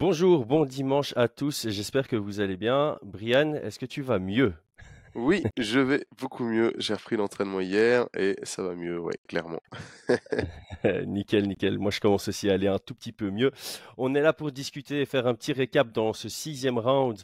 Bonjour, bon dimanche à tous, j'espère que vous allez bien. Brian, est-ce que tu vas mieux? Oui, je vais beaucoup mieux, j'ai repris l'entraînement hier et ça va mieux, ouais, clairement. Nickel, nickel, moi je commence aussi à aller un tout petit peu mieux. On est là pour discuter et faire un petit récap dans ce 6e round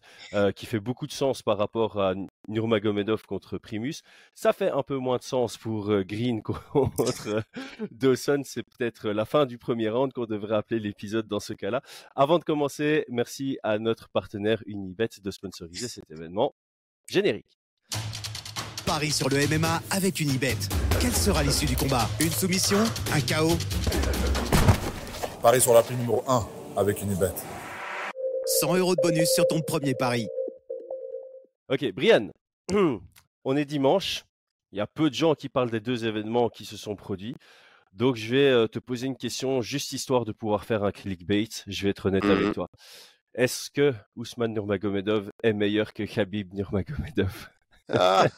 qui fait beaucoup de sens par rapport à Nurmagomedov contre Primus. Ça fait un peu moins de sens pour Green contre Dawson. C'est peut-être la fin du premier round qu'on devrait appeler l'épisode dans ce cas-là. Avant de commencer, merci à notre partenaire Unibet de sponsoriser cet événement. Générique. Paris sur le MMA avec Unibet. Quelle sera l'issue du combat? Une soumission? Un KO? Paris sur la prime numéro 1 avec Unibet. 100 € de bonus sur ton premier pari. Ok, Brian, on est dimanche. Il y a peu de gens qui parlent des deux événements qui se sont produits. Donc, je vais te poser une question juste histoire de pouvoir faire un clickbait. Je vais être honnête avec toi. Est-ce que Usman Nurmagomedov est meilleur que Khabib Nurmagomedov? Je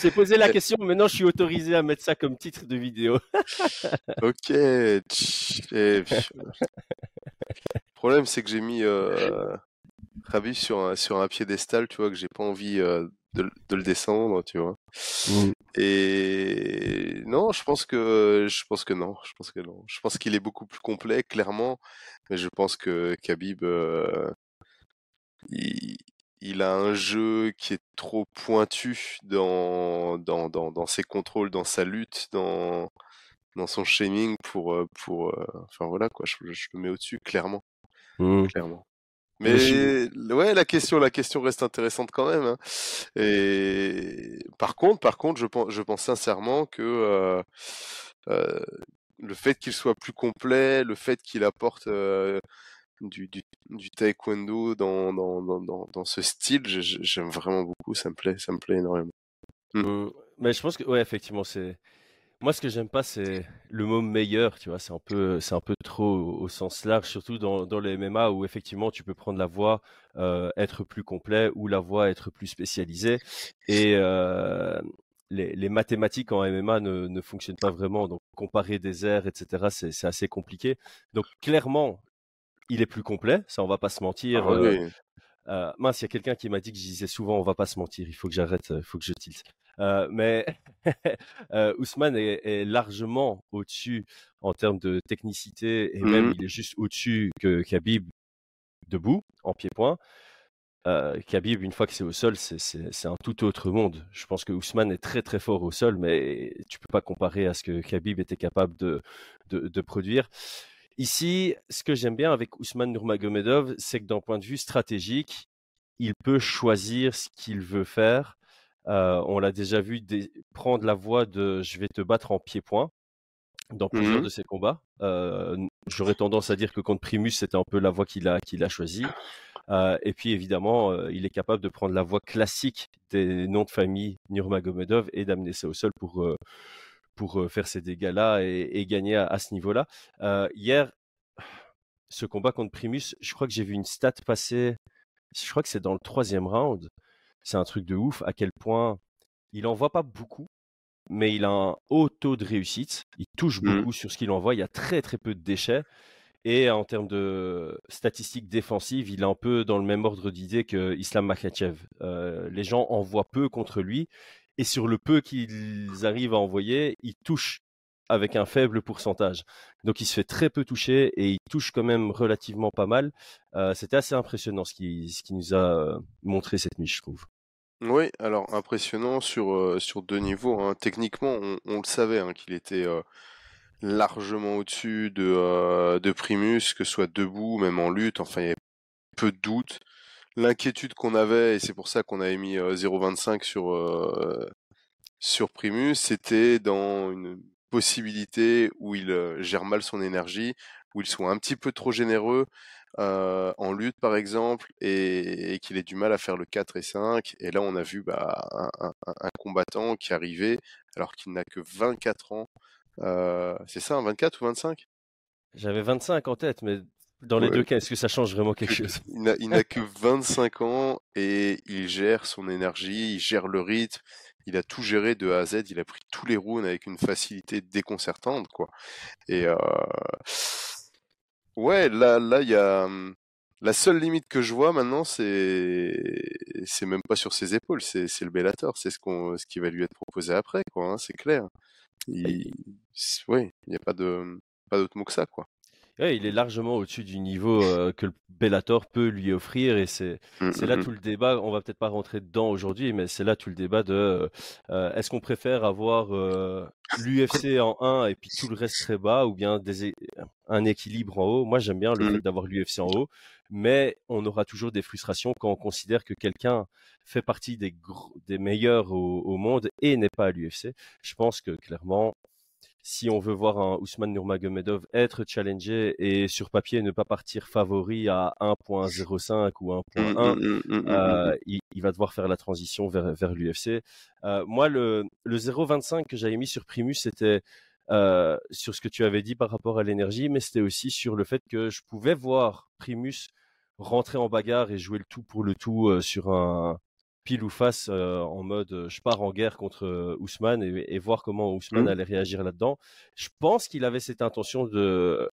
t'ai posé la question, maintenant je suis autorisé à mettre ça comme titre de vidéo. Ok. Le problème, c'est que j'ai mis... Khabib sur un piédestal, tu vois, que j'ai pas envie de le descendre, tu vois. Et non, je pense que non. Je pense qu'il est beaucoup plus complet, clairement, mais je pense que Khabib, il a un jeu qui est trop pointu dans ses contrôles, dans sa lutte, dans son shaming pour enfin voilà quoi, je le mets au-dessus, clairement. Clairement. Mais ouais, la question reste intéressante quand même, hein. Et par contre, je pense sincèrement que le fait qu'il soit plus complet, le fait qu'il apporte du taekwondo dans ce style, j'aime vraiment beaucoup, ça me plaît énormément. Mais je pense que ouais, effectivement, c'est moi ce que j'aime pas, c'est le mot meilleur, tu vois, c'est un peu trop au sens large, surtout dans le MMA où effectivement tu peux prendre la voie être plus complet ou la voie être plus spécialisée, et les mathématiques en MMA ne fonctionnent pas vraiment, donc comparer des airs, etc., c'est assez compliqué. Donc clairement il est plus complet, ça on va pas se mentir. Ah, oui. Mince, il y a quelqu'un qui m'a dit que je disais souvent on va pas se mentir, il faut que j'arrête, il faut que je tilte. Mais Usman est largement au-dessus en termes de technicité, et même il est juste au-dessus que Khabib debout, en pied-point. Khabib, une fois que c'est au sol, c'est un tout autre monde. Je pense que Usman est très très fort au sol, mais tu peux pas comparer à ce que Khabib était capable de produire. Ici, ce que j'aime bien avec Usman Nurmagomedov, c'est que d'un point de vue stratégique, il peut choisir ce qu'il veut faire. On l'a déjà vu prendre la voie de « je vais te battre en pied-point » dans plusieurs de ses combats. J'aurais tendance à dire que contre Primus, c'était un peu la voie qu'il a choisie. Et puis évidemment, il est capable de prendre la voie classique des noms de famille Nurmagomedov et d'amener ça au sol pour faire ces dégâts-là et gagner à ce niveau-là. Hier, ce combat contre Primus, je crois que j'ai vu une stat passer, je crois que c'est dans le 3e round, c'est un truc de ouf, à quel point il envoie pas beaucoup, mais il a un haut taux de réussite, il touche beaucoup sur ce qu'il envoie, il y a très très peu de déchets, et en termes de statistiques défensives, il est un peu dans le même ordre d'idée que Islam Makhachev. Les gens envoient peu contre lui, et sur le peu qu'ils arrivent à envoyer, ils touchent avec un faible pourcentage. Donc, il se fait très peu toucher et il touche quand même relativement pas mal. C'était assez impressionnant ce qui nous a montré cette nuit, je trouve. Oui, alors impressionnant sur deux niveaux, hein. Techniquement, on le savait, hein, qu'il était largement au-dessus de Primus, que ce soit debout, même en lutte. Enfin, il y avait peu de doutes. L'inquiétude qu'on avait, et c'est pour ça qu'on avait mis 0,25 sur Primus, c'était dans une possibilité où il gère mal son énergie, où il soit un petit peu trop généreux en lutte par exemple, et qu'il ait du mal à faire le 4 et 5. Et là on a vu un combattant qui arrivait alors qu'il n'a que 24 ans. C'est ça, un 24 ou 25 ? J'avais 25 en tête, mais... Dans les deux cas, est-ce que ça change vraiment quelque chose ? Il n'a que 25 ans et il gère son énergie, il gère le rythme, il a tout géré de A à Z, il a pris tous les rounds avec une facilité déconcertante, quoi. Et Ouais, là, il y a la seule limite que je vois maintenant, c'est même pas sur ses épaules, c'est le Bellator, c'est ce qui va lui être proposé après, quoi. Hein, c'est clair. Oui, il n'y a pas d'autre mot que ça, quoi. Ouais, il est largement au-dessus du niveau que le Bellator peut lui offrir, et c'est là tout le débat. On va peut-être pas rentrer dedans aujourd'hui, mais c'est là tout le débat de est-ce qu'on préfère avoir l'UFC en 1 et puis tout le reste très bas, ou bien un équilibre en haut. Moi, j'aime bien le fait d'avoir l'UFC en haut, mais on aura toujours des frustrations quand on considère que quelqu'un fait partie des meilleurs au monde et n'est pas à l'UFC. Je pense que clairement, si on veut voir un Usman Nurmagomedov être challengé et sur papier ne pas partir favori à 1.05 ou 1.1, il va devoir faire la transition vers l'UFC. Moi, le 0.25 que j'avais mis sur Primus, c'était sur ce que tu avais dit par rapport à l'énergie, mais c'était aussi sur le fait que je pouvais voir Primus rentrer en bagarre et jouer le tout pour le tout sur un pile ou face, en mode je pars en guerre contre Usman, et voir comment Usman allait réagir là-dedans. Je pense qu'il avait cette intention de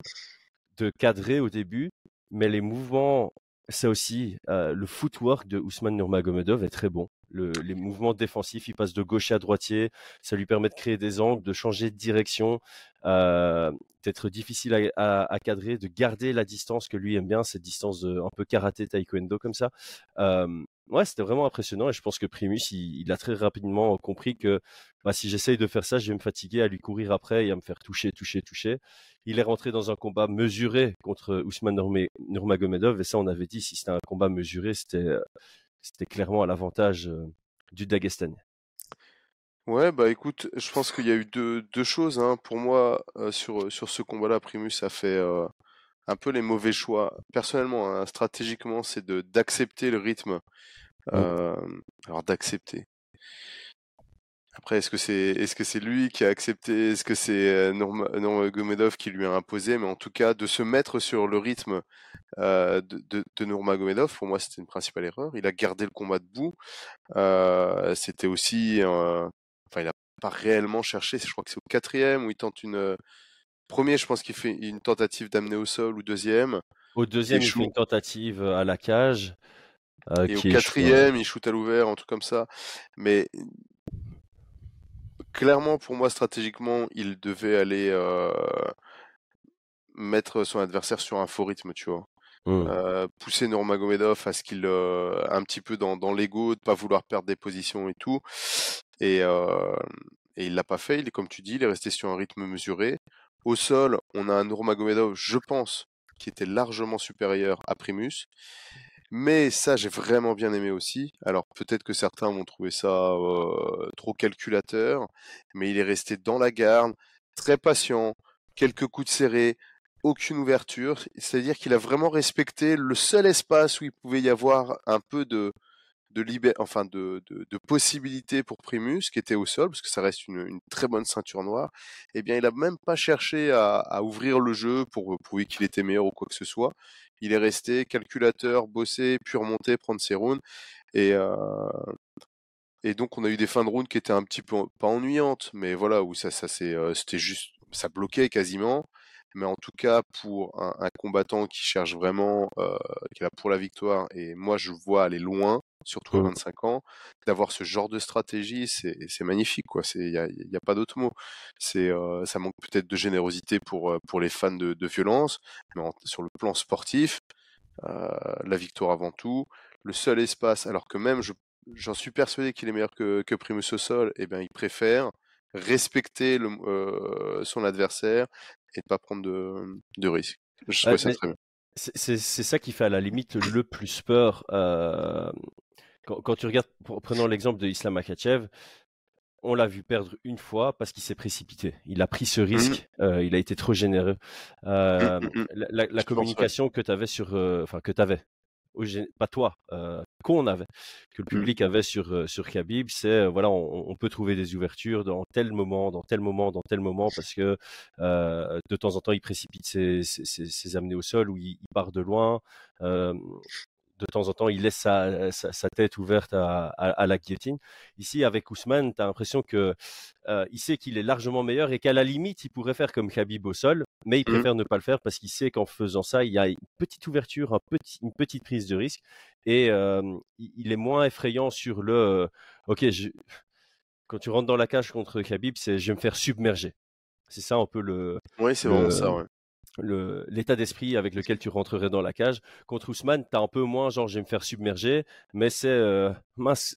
cadrer au début, mais les mouvements, ça aussi, le footwork de Usman Nurmagomedov est très bon. Les mouvements défensifs, il passe de gaucher à droitier, ça lui permet de créer des angles, de changer de direction, d'être difficile à cadrer, de garder la distance que lui aime bien, cette distance un peu karaté, taekwondo comme ça. Ouais, c'était vraiment impressionnant, et je pense que Primus, il a très rapidement compris que si j'essaye de faire ça, je vais me fatiguer à lui courir après et à me faire toucher. Il est rentré dans un combat mesuré contre Usman Nurmagomedov, et ça, on avait dit, si c'était un combat mesuré, c'était clairement à l'avantage du Dagestanais. Ouais, bah écoute, je pense qu'il y a eu deux choses, hein. Pour moi, sur ce combat-là, Primus a fait un peu les mauvais choix. Personnellement, hein, stratégiquement, c'est d'accepter le rythme. Alors d'accepter. Après, est-ce que c'est lui qui a accepté, est-ce que c'est Nurmagomedov qui lui a imposé, mais en tout cas de se mettre sur le rythme de Nurmagomedov, pour moi c'était une principale erreur. Il a gardé le combat debout. C'était aussi, il n'a pas réellement cherché. Je crois que c'est au quatrième où il tente premier, je pense qu'il fait une tentative d'amener au sol, ou deuxième. Au deuxième, il fait une tentative à la cage. Et au quatrième, il shoot à l'ouvert, un truc comme ça. Mais clairement, pour moi, stratégiquement, il devait aller mettre son adversaire sur un faux rythme, tu vois. Pousser Nurmagomedov à ce qu'il un petit peu dans l'ego, de pas vouloir perdre des positions et tout. Et il l'a pas fait. Comme tu dis, il est resté sur un rythme mesuré. Au sol, on a un Nurmagomedov, je pense, qui était largement supérieur à Primus. Mais ça, j'ai vraiment bien aimé aussi. Alors, peut-être que certains vont trouver ça trop calculateur, mais il est resté dans la garde, très patient, quelques coups de serré, aucune ouverture. C'est-à-dire qu'il a vraiment respecté le seul espace où il pouvait y avoir un peu de possibilités pour Primus, qui était au sol, parce que ça reste une très bonne ceinture noire. Eh bien, il a même pas cherché à ouvrir le jeu pour prouver qu'il était meilleur ou quoi que ce soit. Il est resté calculateur, bossé, puis remonter, prendre ses rounds. Et donc, on a eu des fins de round qui étaient un petit peu, pas ennuyantes, mais voilà, où c'était juste, ça bloquait quasiment. Mais en tout cas, pour un combattant qui cherche vraiment, qui est là pour la victoire, et moi, je vois aller loin, surtout à 25 ans, d'avoir ce genre de stratégie, c'est magnifique, quoi. Il n'y a pas d'autre mot. Ça manque peut-être de générosité pour les fans de violence, mais sur le plan sportif, la victoire avant tout, le seul espace, alors que même, j'en suis persuadé qu'il est meilleur que Primus au sol, et bien il préfère respecter son adversaire et ne pas prendre de risques. Je trouve ça très bien. C'est ça qui fait à la limite le plus peur. Quand tu regardes, prenons l'exemple de Islam Makhachev, on l'a vu perdre une fois parce qu'il s'est précipité. Il a pris ce risque, il a été trop généreux. La communication que tu avais qu'on avait, que le public avait sur Khabib, c'est voilà, on peut trouver des ouvertures dans tel moment, parce que de temps en temps il précipite ses amenés au sol, ou il part de loin. de temps en temps, il laisse sa tête ouverte à la guillotine. Ici, avec Usman, tu as l'impression qu'il sait qu'il est largement meilleur et qu'à la limite, il pourrait faire comme Khabib au sol, mais il préfère ne pas le faire parce qu'il sait qu'en faisant ça, il y a une petite ouverture, une petite prise de risque et il est moins effrayant sur le « Ok, quand tu rentres dans la cage contre Khabib, c'est je vais me faire submerger ». C'est ça un peu le… Oui, c'est vraiment ça, ouais. L'état d'esprit avec lequel tu rentrerais dans la cage. Contre Usman, tu as un peu moins genre je vais me faire submerger, mais c'est mince,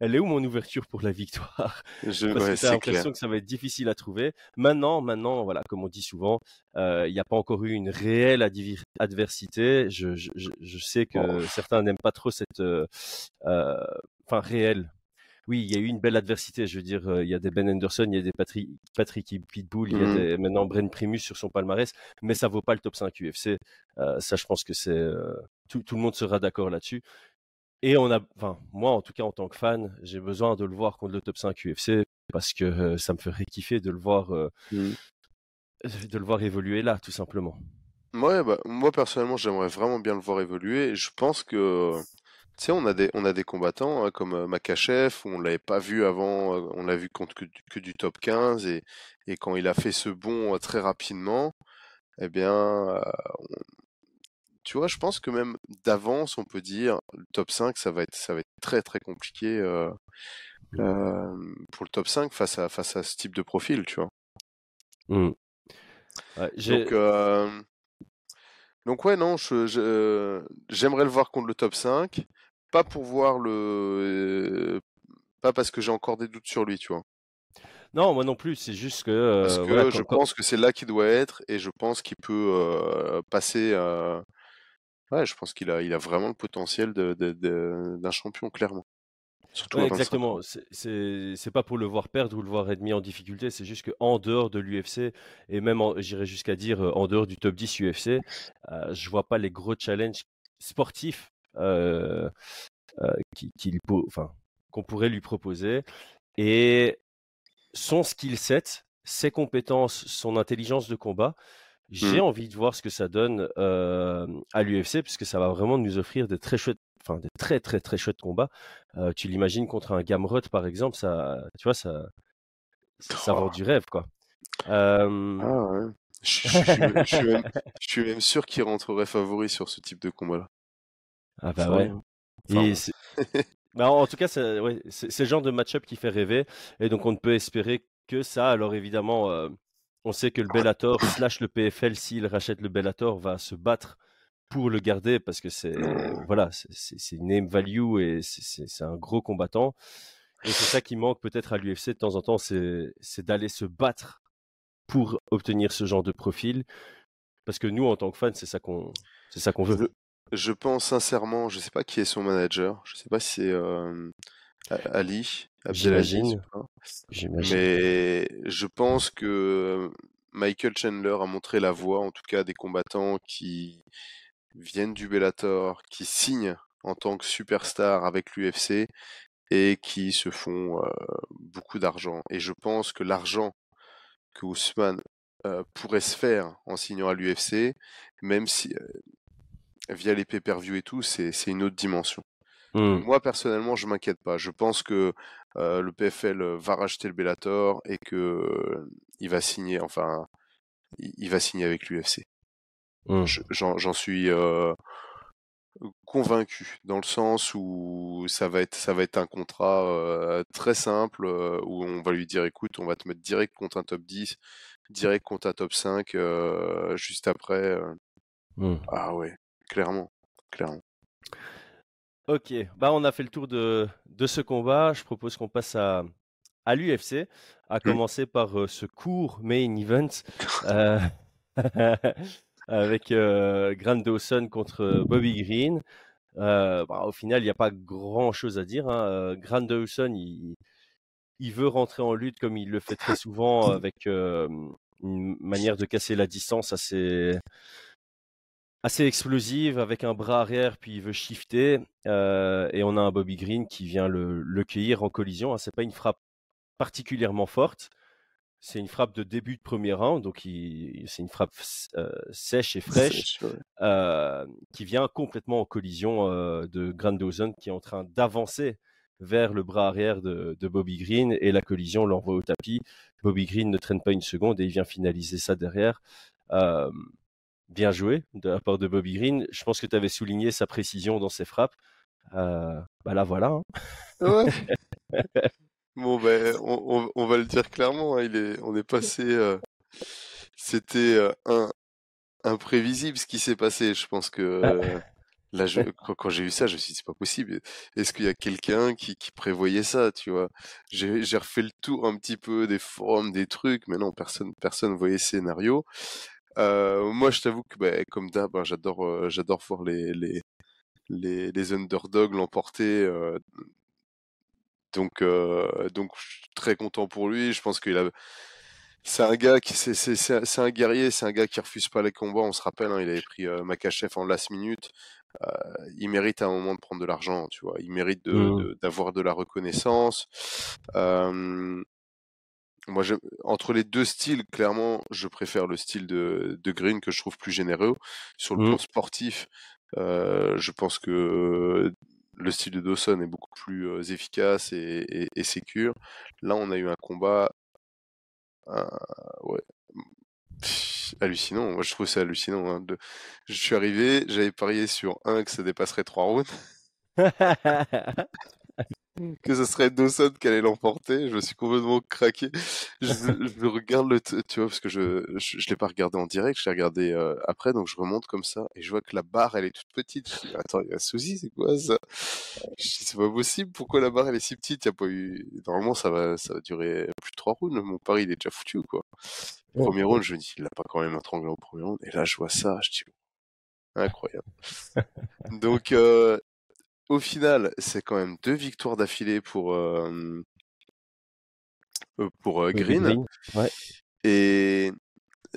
elle est où mon ouverture pour la victoire? Parce que tu as l'impression que ça va être difficile à trouver. Maintenant, voilà, comme on dit souvent, il n'y a pas encore eu une réelle adversité. Je sais que certains n'aiment pas trop cette réelle. Oui, il y a eu une belle adversité, je veux dire, il y a des Ben Anderson, il y a des Patrick Pitbull, il y a maintenant Brent Primus sur son palmarès, mais ça ne vaut pas le top 5 UFC. Ça, je pense que c'est tout le monde sera d'accord là-dessus. Et moi, en tout cas, en tant que fan, j'ai besoin de le voir contre le top 5 UFC parce que ça me ferait kiffer de le voir, évoluer là, tout simplement. Ouais, moi, personnellement, j'aimerais vraiment bien le voir évoluer. Je pense que... Tu sais, on a des combattants hein, comme Makhachev, on l'avait pas vu avant, on l'a vu contre que du top 15 et quand il a fait ce bond très rapidement, eh bien, tu vois, je pense que même d'avance, on peut dire le top 5, ça va être très très compliqué pour le top 5 face à ce type de profil, tu vois. Ouais, Donc ouais, non, j'aimerais le voir contre le top 5. Pas pour voir pas parce que j'ai encore des doutes sur lui, tu vois. Non, moi non plus, c'est juste que... parce que voilà, je pense que c'est là qu'il doit être, et je pense qu'il peut passer... Ouais, je pense qu'il a vraiment le potentiel d'un champion, clairement. Surtout ouais, exactement, c'est pas pour le voir perdre ou le voir être mis en difficulté, c'est juste qu'en dehors de l'UFC, et même j'irais jusqu'à dire en dehors du top 10 UFC, je vois pas les gros challenges sportifs qu'on pourrait lui proposer. Et son skill set, ses compétences, son intelligence de combat, j'ai envie de voir ce que ça donne à l'UFC, puisque ça va vraiment nous offrir des très chouettes, des très très très chouettes combats. Tu l'imagines contre un Gamrot par exemple, ça, tu vois, ça vend du rêve, quoi. Ah ouais. Je suis même sûr qu'il rentrerait favori sur ce type de combat là. Ah bah ouais. En tout cas, c'est le genre de match-up qui fait rêver, et donc on ne peut espérer que ça. Alors évidemment, on sait que le Bellator / le PFL, s'il rachète le Bellator, va se battre pour le garder parce que c'est une name value et c'est un gros combattant. Et c'est ça qui manque peut-être à l'UFC de temps en temps, c'est d'aller se battre pour obtenir ce genre de profil. Parce que nous, en tant que fans, c'est ça qu'on veut. Je pense sincèrement, je sais pas qui est son manager, je sais pas si c'est Ali Abdelaziz, j'imagine. Mais je pense que Michael Chandler a montré la voie, en tout cas des combattants qui viennent du Bellator, qui signent en tant que superstar avec l'UFC et qui se font beaucoup d'argent. Et je pense que l'argent que Usman pourrait se faire en signant à l'UFC, même si via les pay-per-view et tout, c'est une autre dimension. Moi personnellement, je m'inquiète pas. Je pense que le PFL va racheter le Bellator et que il va signer avec l'UFC. J'en suis convaincu, dans le sens où ça va être un contrat très simple où on va lui dire écoute, on va te mettre direct contre un top 10, direct contre un top 5 juste après. Ah ouais, clairement. Ok, on a fait le tour de ce combat. Je propose qu'on passe à l'UFC, à commencer par ce court main event avec Grant Dawson contre Bobby Green. Au final, il n'y a pas grand-chose à dire, hein. Grant Dawson, il veut rentrer en lutte comme il le fait très souvent, avec une manière de casser la distance assez explosive, avec un bras arrière, puis il veut shifter, et on a un Bobby Green qui vient le cueillir en collision, hein. C'est pas une frappe particulièrement forte, C'est une frappe de début de premier round, donc c'est une frappe sèche et fraîche qui vient complètement en collision de Grant Dawson qui est en train d'avancer vers le bras arrière de Bobby Green et la collision l'envoie au tapis. Bobby Green ne traîne pas une seconde et il vient finaliser ça derrière. Bien joué de la part de Bobby Green. Je pense que tu avais souligné sa précision dans ses frappes. Bah là voilà. Hein. Ouais. Bon, ben, on va le dire clairement, hein, on est passé, c'était imprévisible ce qui s'est passé. Je pense que là, quand j'ai eu ça, je me suis dit, c'est pas possible. Est-ce qu'il y a quelqu'un qui prévoyait ça, tu vois? J'ai refait le tour un petit peu des forums, des trucs, mais non, personne voyait ce scénario. Moi, je t'avoue que, ben, comme d'hab, hein, j'adore voir les underdogs l'emporter. Donc je suis très content pour lui. Je pense qu'il a, c'est un gars qui, c'est un guerrier, c'est un gars qui refuse pas les combats. On se rappelle, hein, il avait pris Makhachev en last minute. Il mérite à un moment de prendre de l'argent, tu vois. Il mérite d'avoir de la reconnaissance. Moi, entre les deux styles, clairement, je préfère le style de Green que je trouve plus généreux. Sur le plan sportif, je pense que le style de Dawson est beaucoup plus efficace et sécure. Là, on a eu un combat hallucinant. Moi, je trouve ça hallucinant. Hein. Je suis arrivé, j'avais parié sur que ça dépasserait 3 rounds. Que ce serait Dawson qui allait l'emporter. Je me suis complètement craqué. Je regarde tu vois, parce que je l'ai pas regardé en direct, je l'ai regardé après, donc je remonte comme ça et je vois que la barre elle est toute petite. Je dis, attends, il y a un souci, c'est quoi ça? Je dis, c'est pas possible, pourquoi la barre elle est si petite? Il y a pas eu, normalement ça va durer plus de 3 rounds, mon pari il est déjà foutu, quoi. Premier round, je me dis, il l'a pas quand même étranglé au premier round, et là je vois ça, je dis, incroyable. Donc au final, c'est quand même 2 victoires d'affilée pour Green. Ouais. Et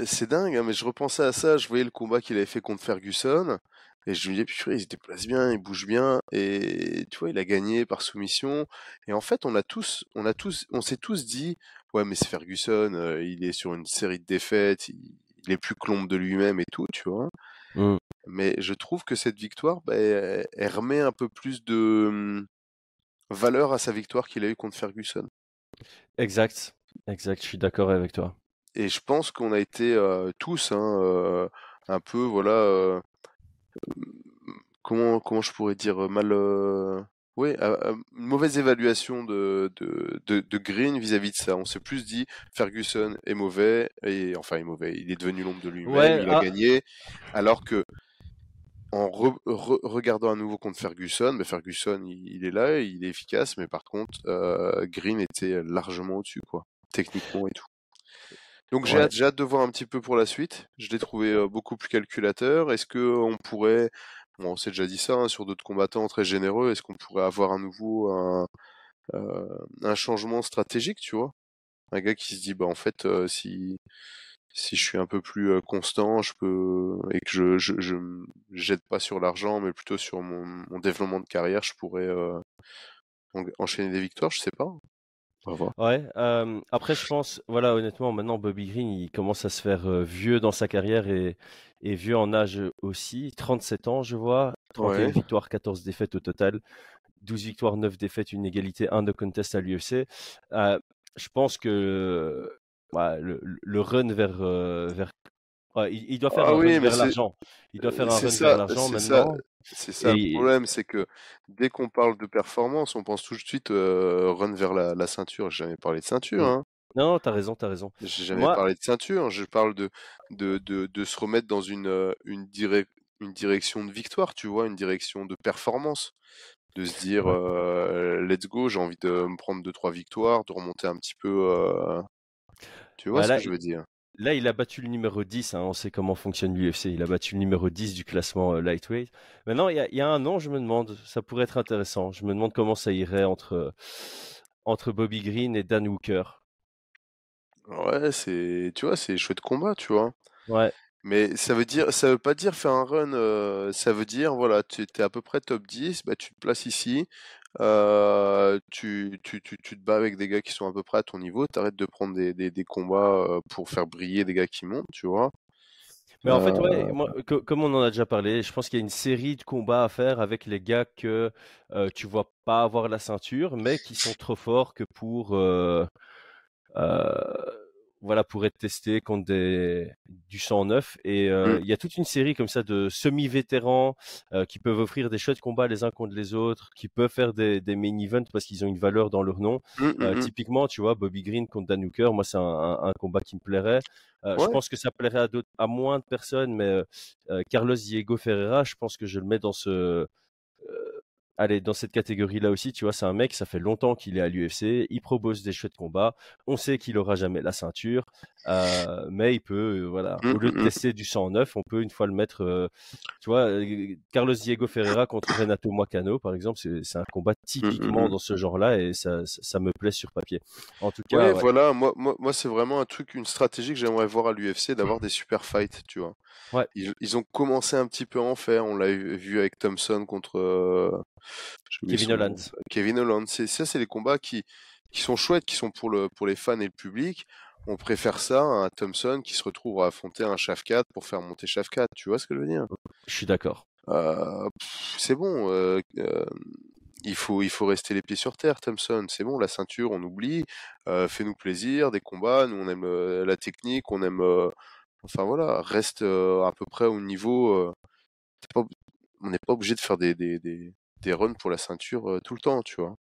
c'est dingue, hein, mais je repensais à ça, je voyais le combat qu'il avait fait contre Ferguson, et je me disais, purée, il se déplace bien, il bouge bien, et tu vois, il a gagné par soumission. Et en fait, on s'est tous dit, ouais, mais c'est Ferguson, il est sur une série de défaites, il est plus clombe de lui-même et tout, tu vois. Mais je trouve que cette victoire, bah, elle remet un peu plus de valeur à sa victoire qu'il a eue contre Ferguson. Exact, je suis d'accord avec toi. Et je pense qu'on a été tous un peu, voilà, comment je pourrais dire, mal... Oui, une mauvaise évaluation de Green vis-à-vis de ça. On s'est plus dit, Ferguson est mauvais, il est devenu l'ombre de lui-même, il a gagné. Alors que, en regardant à nouveau contre Ferguson, bah Ferguson, il est là, il est efficace, mais par contre, Green était largement au-dessus, quoi, techniquement et tout. Donc j'ai hâte de voir un petit peu pour la suite. Je l'ai trouvé beaucoup plus calculateur. Est-ce qu'on pourrait... Bon, on s'est déjà dit ça, hein, sur d'autres combattants très généreux, est-ce qu'on pourrait avoir à nouveau un changement stratégique, tu vois? Un gars qui se dit, bah en fait, si je suis un peu plus constant, je peux, et que je me jette pas sur l'argent, mais plutôt sur mon développement de carrière, je pourrais enchaîner des victoires, je sais pas. On va voir. Ouais, après je pense, voilà, honnêtement, maintenant Bobby Green, il commence à se faire vieux dans sa carrière et vieux en âge aussi. 37 ans, je vois. 31 victoires, 14 défaites au total. 12 victoires, 9 défaites, une égalité, 1 no contest à l'UFC. Je pense que le run vers... il doit faire un run vers l'argent. Il doit faire un run vers l'argent maintenant. C'est ça le problème, c'est que dès qu'on parle de performance, on pense tout de suite run vers la ceinture. J'ai jamais parlé de ceinture, hein. Non, t'as raison. J'ai jamais parlé de ceinture, je parle de se remettre dans une direction de victoire, tu vois, une direction de performance, de se dire let's go, j'ai envie de me prendre 2-3 victoires, de remonter un petit peu, tu vois ce que je veux dire. Là, il a battu le numéro 10, hein, on sait comment fonctionne l'UFC, il a battu le numéro 10 du classement lightweight. Maintenant, il y a un an, je me demande, ça pourrait être intéressant, je me demande comment ça irait entre Bobby Green et Dan Hooker. Ouais, tu vois, c'est chouette combat, tu vois. Ouais. Mais ça veut pas dire faire un run, ça veut dire, voilà, tu es à peu près top 10, bah, tu te places ici, Tu te bats avec des gars qui sont à peu près à ton niveau, t'arrêtes de prendre des combats pour faire briller des gars qui montent, tu vois. Mais en fait, ouais, moi, comme on en a déjà parlé, je pense qu'il y a une série de combats à faire avec les gars que tu vois pas avoir la ceinture, mais qui sont trop forts que pour voilà, pour être testés contre du 109. Et il y a toute une série comme ça de semi-vétérans qui peuvent offrir des chouettes combats les uns contre les autres, qui peuvent faire des main events parce qu'ils ont une valeur dans leur nom. Typiquement, tu vois, Bobby Green contre Dan Hooker, moi, c'est un combat qui me plairait. Ouais. Je pense que ça plairait à moins de personnes, mais Carlos Diego Ferreira, je pense que je le mets dans dans cette catégorie-là aussi. Tu vois, c'est un mec, ça fait longtemps qu'il est à l'UFC, il propose des chouettes combats, on sait qu'il aura jamais la ceinture, mais il peut, voilà, au lieu de tester du 109, on peut une fois le mettre, tu vois, Carlos Diego Ferreira contre Renato Moicano, par exemple, c'est un combat typiquement dans ce genre-là, et ça me plaît sur papier. En tout cas, ouais, voilà, moi c'est vraiment un truc, une stratégie que j'aimerais voir à l'UFC, d'avoir des super fights, tu vois. Ouais. Ils ont commencé un petit peu à en faire, on l'a vu avec Thompson contre... Kevin Holland, c'est les combats qui sont chouettes, qui sont pour les fans et le public. On préfère ça à un Thompson qui se retrouve à affronter un Shavkat pour faire monter Shavkat, tu vois ce que je veux dire? Je suis d'accord. C'est bon, il faut rester les pieds sur terre, Thompson. C'est bon, la ceinture, on oublie. Fais-nous plaisir, des combats. Nous, on aime la technique, on aime. Enfin voilà, reste à peu près au niveau. On n'est pas obligé de faire des runs pour la ceinture tout le temps, tu vois.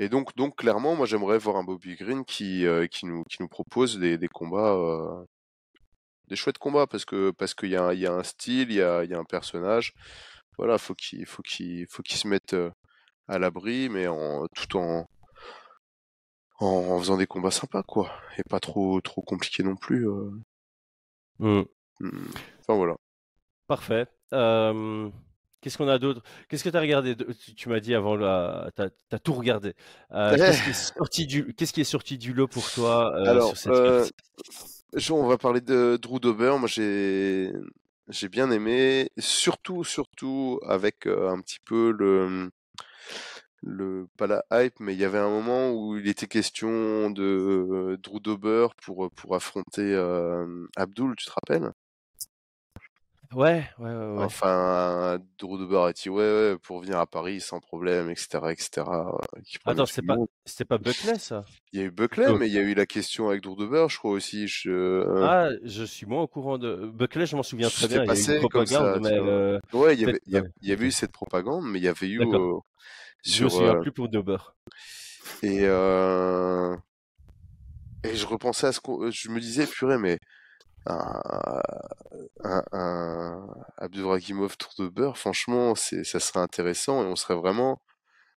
Et donc clairement, moi j'aimerais voir un Bobby Green qui nous propose des combats, des chouettes combats, parce qu'il y a un style, il y a un personnage. Voilà, faut qu'il se mette à l'abri, mais tout en faisant des combats sympas, quoi, et pas trop compliqués non plus. Enfin voilà. Parfait. Qu'est-ce qu'on a d'autre? Qu'est-ce que tu as regardé? Tu m'as dit avant, t'as tout regardé. Qu'est-ce qui est sorti du lot pour toi alors, sur cette partie? On va parler de Drew Dober. Moi, j'ai bien aimé, surtout avec un petit peu pas la hype, mais il y avait un moment où il était question de Drew Dober pour affronter Abdul, tu te rappelles? Ouais. Enfin, Drew Dober a dit ouais, pour venir à Paris sans problème, etc. Attends, c'était pas Buckley, ça? Il y a eu Buckley, mais il y a eu la question avec Drew Dober, je crois aussi. Ah, je suis moins au courant de Buckley, je m'en souviens très bien. Il y a eu une propagande, mais ouais, il y avait eu cette propagande, mais il y avait eu je me souviens plus pour Dober. Et je repensais à ce qu'on, je me disais purée, mais un Abdulrakhimov Drew Dober, franchement, ça serait intéressant, et on serait vraiment,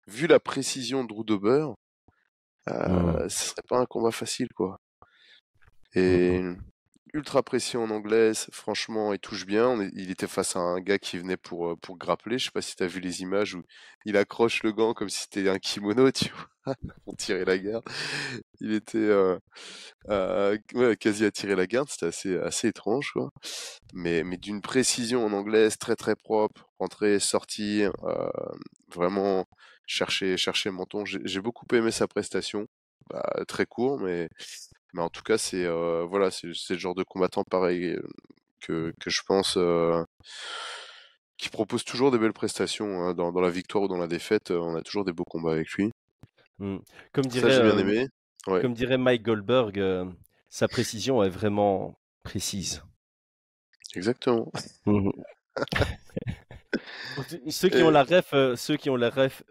vu la précision de Drew Dober, ce serait pas un combat facile, quoi. Et ultra précis en anglais, franchement, il touche bien. Il était face à un gars qui venait pour grappler. Je sais pas si t'as vu les images où il accroche le gant comme si c'était un kimono, tu vois, pour tirer la garde. Il était quasi à tirer la garde, c'était assez étrange, quoi. Mais d'une précision en anglais très très propre, entrée, sortie, vraiment chercher le menton. J'ai beaucoup aimé sa prestation, très court, mais en tout cas, c'est le genre de combattant pareil que je pense qui propose toujours des belles prestations, hein, dans la victoire ou dans la défaite. On a toujours des beaux combats avec lui. Comme dirait, ça, j'ai bien aimé. Ouais. Comme dirait Mike Goldberg, sa précision est vraiment précise. Exactement. Ceux qui ont la ref,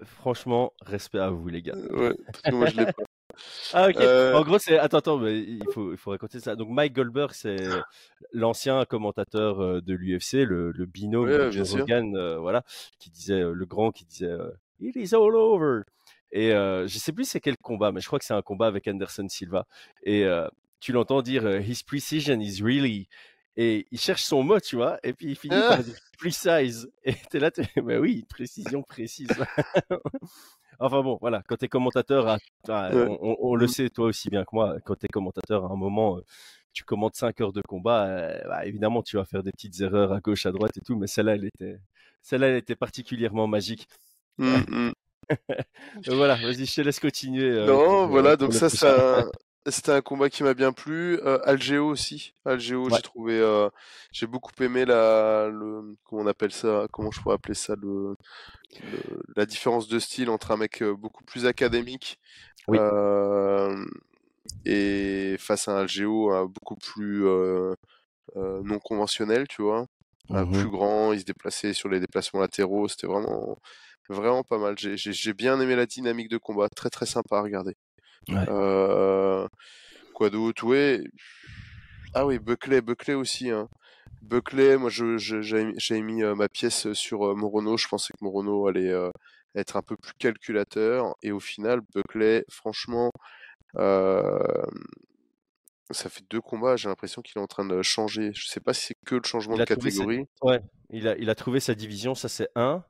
franchement, respect à vous, les gars. Ouais, parce que moi je l'ai pas. Ah ok, en gros c'est... Attends, mais il faut raconter ça. Donc Mike Goldberg, c'est l'ancien commentateur de l'UFC, le binôme de Joe Rogan, voilà, qui disait, le grand qui disait « It is all over ». Et je sais plus c'est quel combat, mais je crois que c'est un combat avec Anderson Silva. Et tu l'entends dire « His precision is really ». Et il cherche son mot, tu vois, et puis il finit par dire « precise ». Et t'es là, bah oui, précision précise. Enfin bon, voilà, quand t'es commentateur, on le sait toi aussi bien que moi, quand t'es commentateur, à un moment, tu commandes 5 heures de combat, évidemment tu vas faire des petites erreurs à gauche, à droite et tout, mais celle-là, elle était particulièrement magique. Voilà, vas-y, je te laisse continuer. Non, voilà, donc ça, c'était un combat qui m'a bien plu. Algeo aussi. Algeo, ouais. J'ai trouvé, j'ai beaucoup aimé comment on appelle ça, comment je pourrais appeler ça, la différence de style entre un mec beaucoup plus académique, oui, et face à un Algeo beaucoup plus non conventionnel, tu vois, plus grand, il se déplaçait sur les déplacements latéraux, c'était vraiment pas mal. J'ai bien aimé la dynamique de combat, très très sympa à regarder. Ouais. Quoi d'autre, ouais. Ah oui, Buckley aussi, hein. Buckley, moi j'ai mis ma pièce sur Morono. Je pensais que Morono allait être un peu plus calculateur, et au final Buckley, franchement, ça fait 2 combats, j'ai l'impression qu'il est en train de changer. Je sais pas si c'est que le changement de catégorie. Ouais, il a trouvé sa division, ça c'est 1.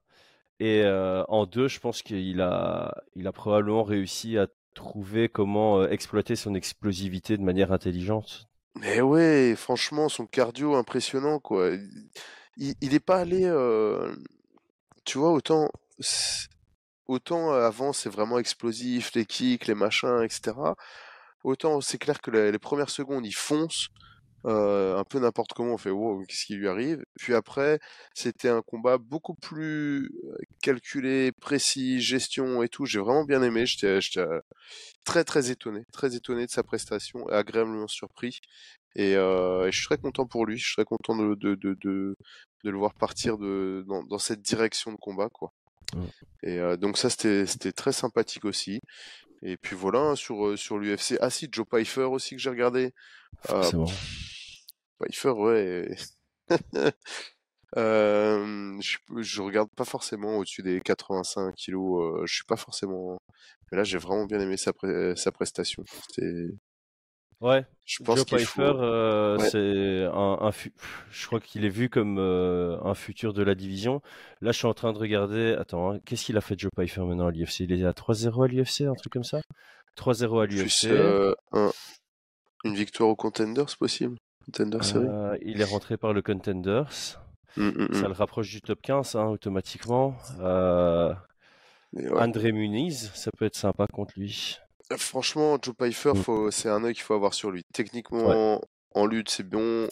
Et en 2, je pense qu'il a probablement réussi à trouver comment exploiter son explosivité de manière intelligente. Mais ouais, franchement, son cardio impressionnant, quoi. Il n'est pas allé, tu vois, autant avant c'est vraiment explosif, les kicks, les machins, etc. Autant c'est clair que les premières secondes, il fonce un peu n'importe comment, on fait wow, qu'est-ce qui lui arrive. Puis après, c'était un combat beaucoup plus calculé, précis, gestion et tout. J'ai vraiment bien aimé. J'étais très très étonné de sa prestation, agréablement surpris. Et je suis très content pour lui. Je suis très content de le voir partir dans cette direction de combat, quoi. Mmh. Et donc ça, c'était très sympathique aussi. Et puis voilà, sur l'UFC. Ah si, Joe Pfeiffer aussi que j'ai regardé. C'est bon. Pfeiffer, ouais. Je regarde pas forcément au-dessus des 85 kilos. Je suis pas forcément. Mais là, j'ai vraiment bien aimé sa prestation. Ouais. Je pense Joe Pfeiffer, ouais. C'est je crois qu'il est vu comme un futur de la division. Là, je suis en train de regarder. Attends, hein, qu'est-ce qu'il a fait Joe Pfeiffer maintenant à l'UFC? Il est à 3-0 à l'UFC, un truc comme ça. 3-0 à l'UFC. Plus, une victoire au Contenders possible. Contenders, il est rentré par le Contenders. Ça le rapproche du top 15, hein, automatiquement. Ouais. André Muniz, ça peut être sympa contre lui. Franchement, Joe Pfeiffer, c'est un œil qu'il faut avoir sur lui. Techniquement, ouais, en lutte, c'est bon.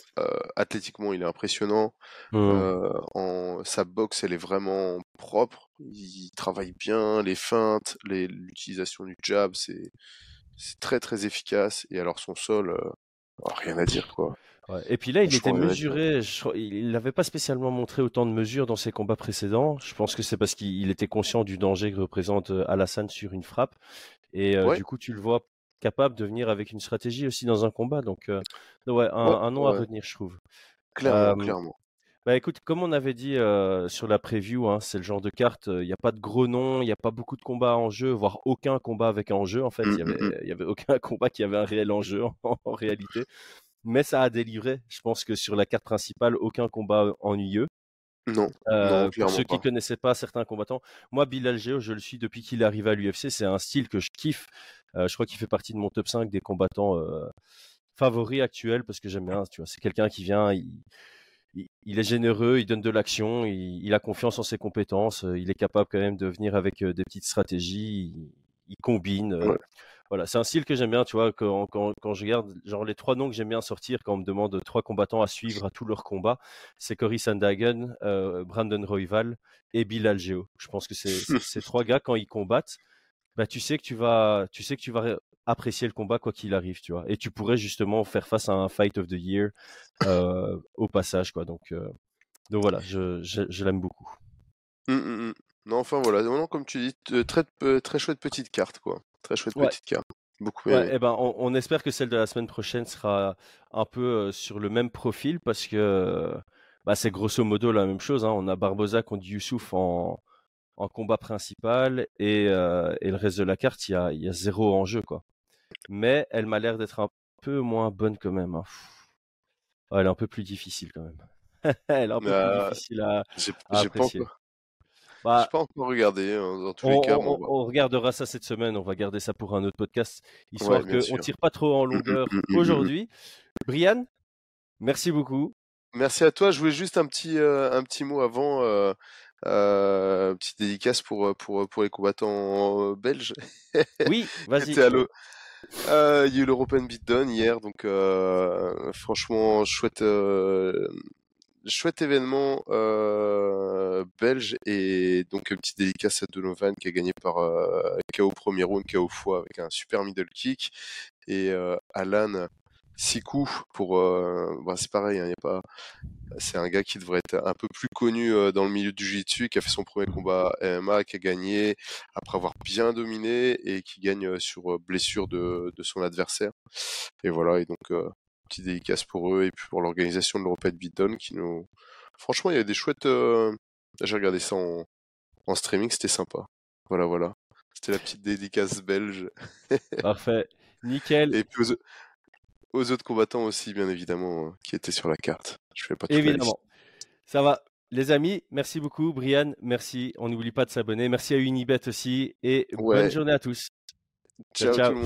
Athlétiquement, il est impressionnant. Sa boxe, elle est vraiment propre. Il travaille bien les feintes, l'utilisation du jab, c'est très très efficace. Et alors son sol, rien à dire, quoi. Ouais. Et puis là, il était mesuré. Il n'avait pas spécialement montré autant de mesures dans ses combats précédents. Je pense que c'est parce qu'il était conscient du danger que représente Alassane sur une frappe. Et ouais, du coup, tu le vois capable de venir avec une stratégie aussi dans un combat. Donc, ouais, un nom à retenir, je trouve. Clairement. Bah écoute, comme on avait dit sur la preview, hein, c'est le genre de carte, il n'y a pas de gros noms, il n'y a pas beaucoup de combats en jeu, voire aucun combat avec un enjeu. En fait, il n'y avait aucun combat qui avait un réel enjeu en réalité. Mais ça a délivré. Je pense que sur la carte principale, aucun combat ennuyeux. Non, pour ceux qui ne connaissaient pas certains combattants, moi Bill Algeo, je le suis depuis qu'il est arrivé à l'UFC. C'est un style que je kiffe. Je crois qu'il fait partie de mon top 5 des combattants favoris actuels, parce que j'aime bien, tu vois, c'est quelqu'un qui vient, il est généreux, il donne de l'action, il a confiance en ses compétences, il est capable quand même de venir avec des petites stratégies, il combine. Voilà, c'est un style que j'aime bien, tu vois, quand je regarde, genre les 3 noms que j'aime bien sortir quand on me demande 3 combattants à suivre à tous leurs combats, c'est Cory Sandhagen, Brandon Royval et Bill Algeo. Je pense que ces 3 gars, quand ils combattent, bah, tu sais que tu vas apprécier le combat quoi qu'il arrive, tu vois. Et tu pourrais justement faire face à un Fight of the Year au passage, quoi. Donc voilà, je l'aime beaucoup. Non, enfin voilà, comme tu dis, très, très chouette petite carte, quoi. Très chouette petite carte. Beaucoup aimé. Ouais, on espère que celle de la semaine prochaine sera un peu sur le même profil, parce que c'est grosso modo la même chose, hein. On a Barboza contre Youssouf en combat principal, et le reste de la carte, il y a 0 enjeu, quoi. Mais elle m'a l'air d'être un peu moins bonne quand même, hein. Elle est un peu plus difficile quand même. Elle est un peu plus difficile à apprécier. Je n'ai pas encore regardé, hein, dans tous les cas. On regardera ça cette semaine, on va garder ça pour un autre podcast, histoire qu'on ne tire pas trop en longueur aujourd'hui. Brian, merci beaucoup. Merci à toi. Je voulais juste un petit mot avant, petite dédicace pour les combattants belges. Oui, vas-y. Il y a eu l'European Beatdown hier, donc franchement chouette événement belge, et donc une petite dédicace à Donovan qui a gagné par KO premier round, KO fois avec un super middle kick, et Alan 6 coups pour c'est pareil, hein, c'est un gars qui devrait être un peu plus connu dans le milieu du jiu-jitsu, qui a fait son premier combat MMA, qui a gagné après avoir bien dominé et qui gagne sur blessure de son adversaire. Et voilà, et donc petite dédicace pour eux et puis pour l'organisation de l'European Beatdown qui nous... Franchement, il y a des chouettes... J'ai regardé ça en streaming, c'était sympa. Voilà. C'était la petite dédicace belge. Parfait, nickel. Et puis aux autres combattants aussi, bien évidemment, qui étaient sur la carte. Je fais pas toute évidemment. La liste. Ça va. Les amis, merci beaucoup. Brian, merci. On n'oublie pas de s'abonner. Merci à Unibet aussi. Et bonne journée à tous. Ciao tout le monde.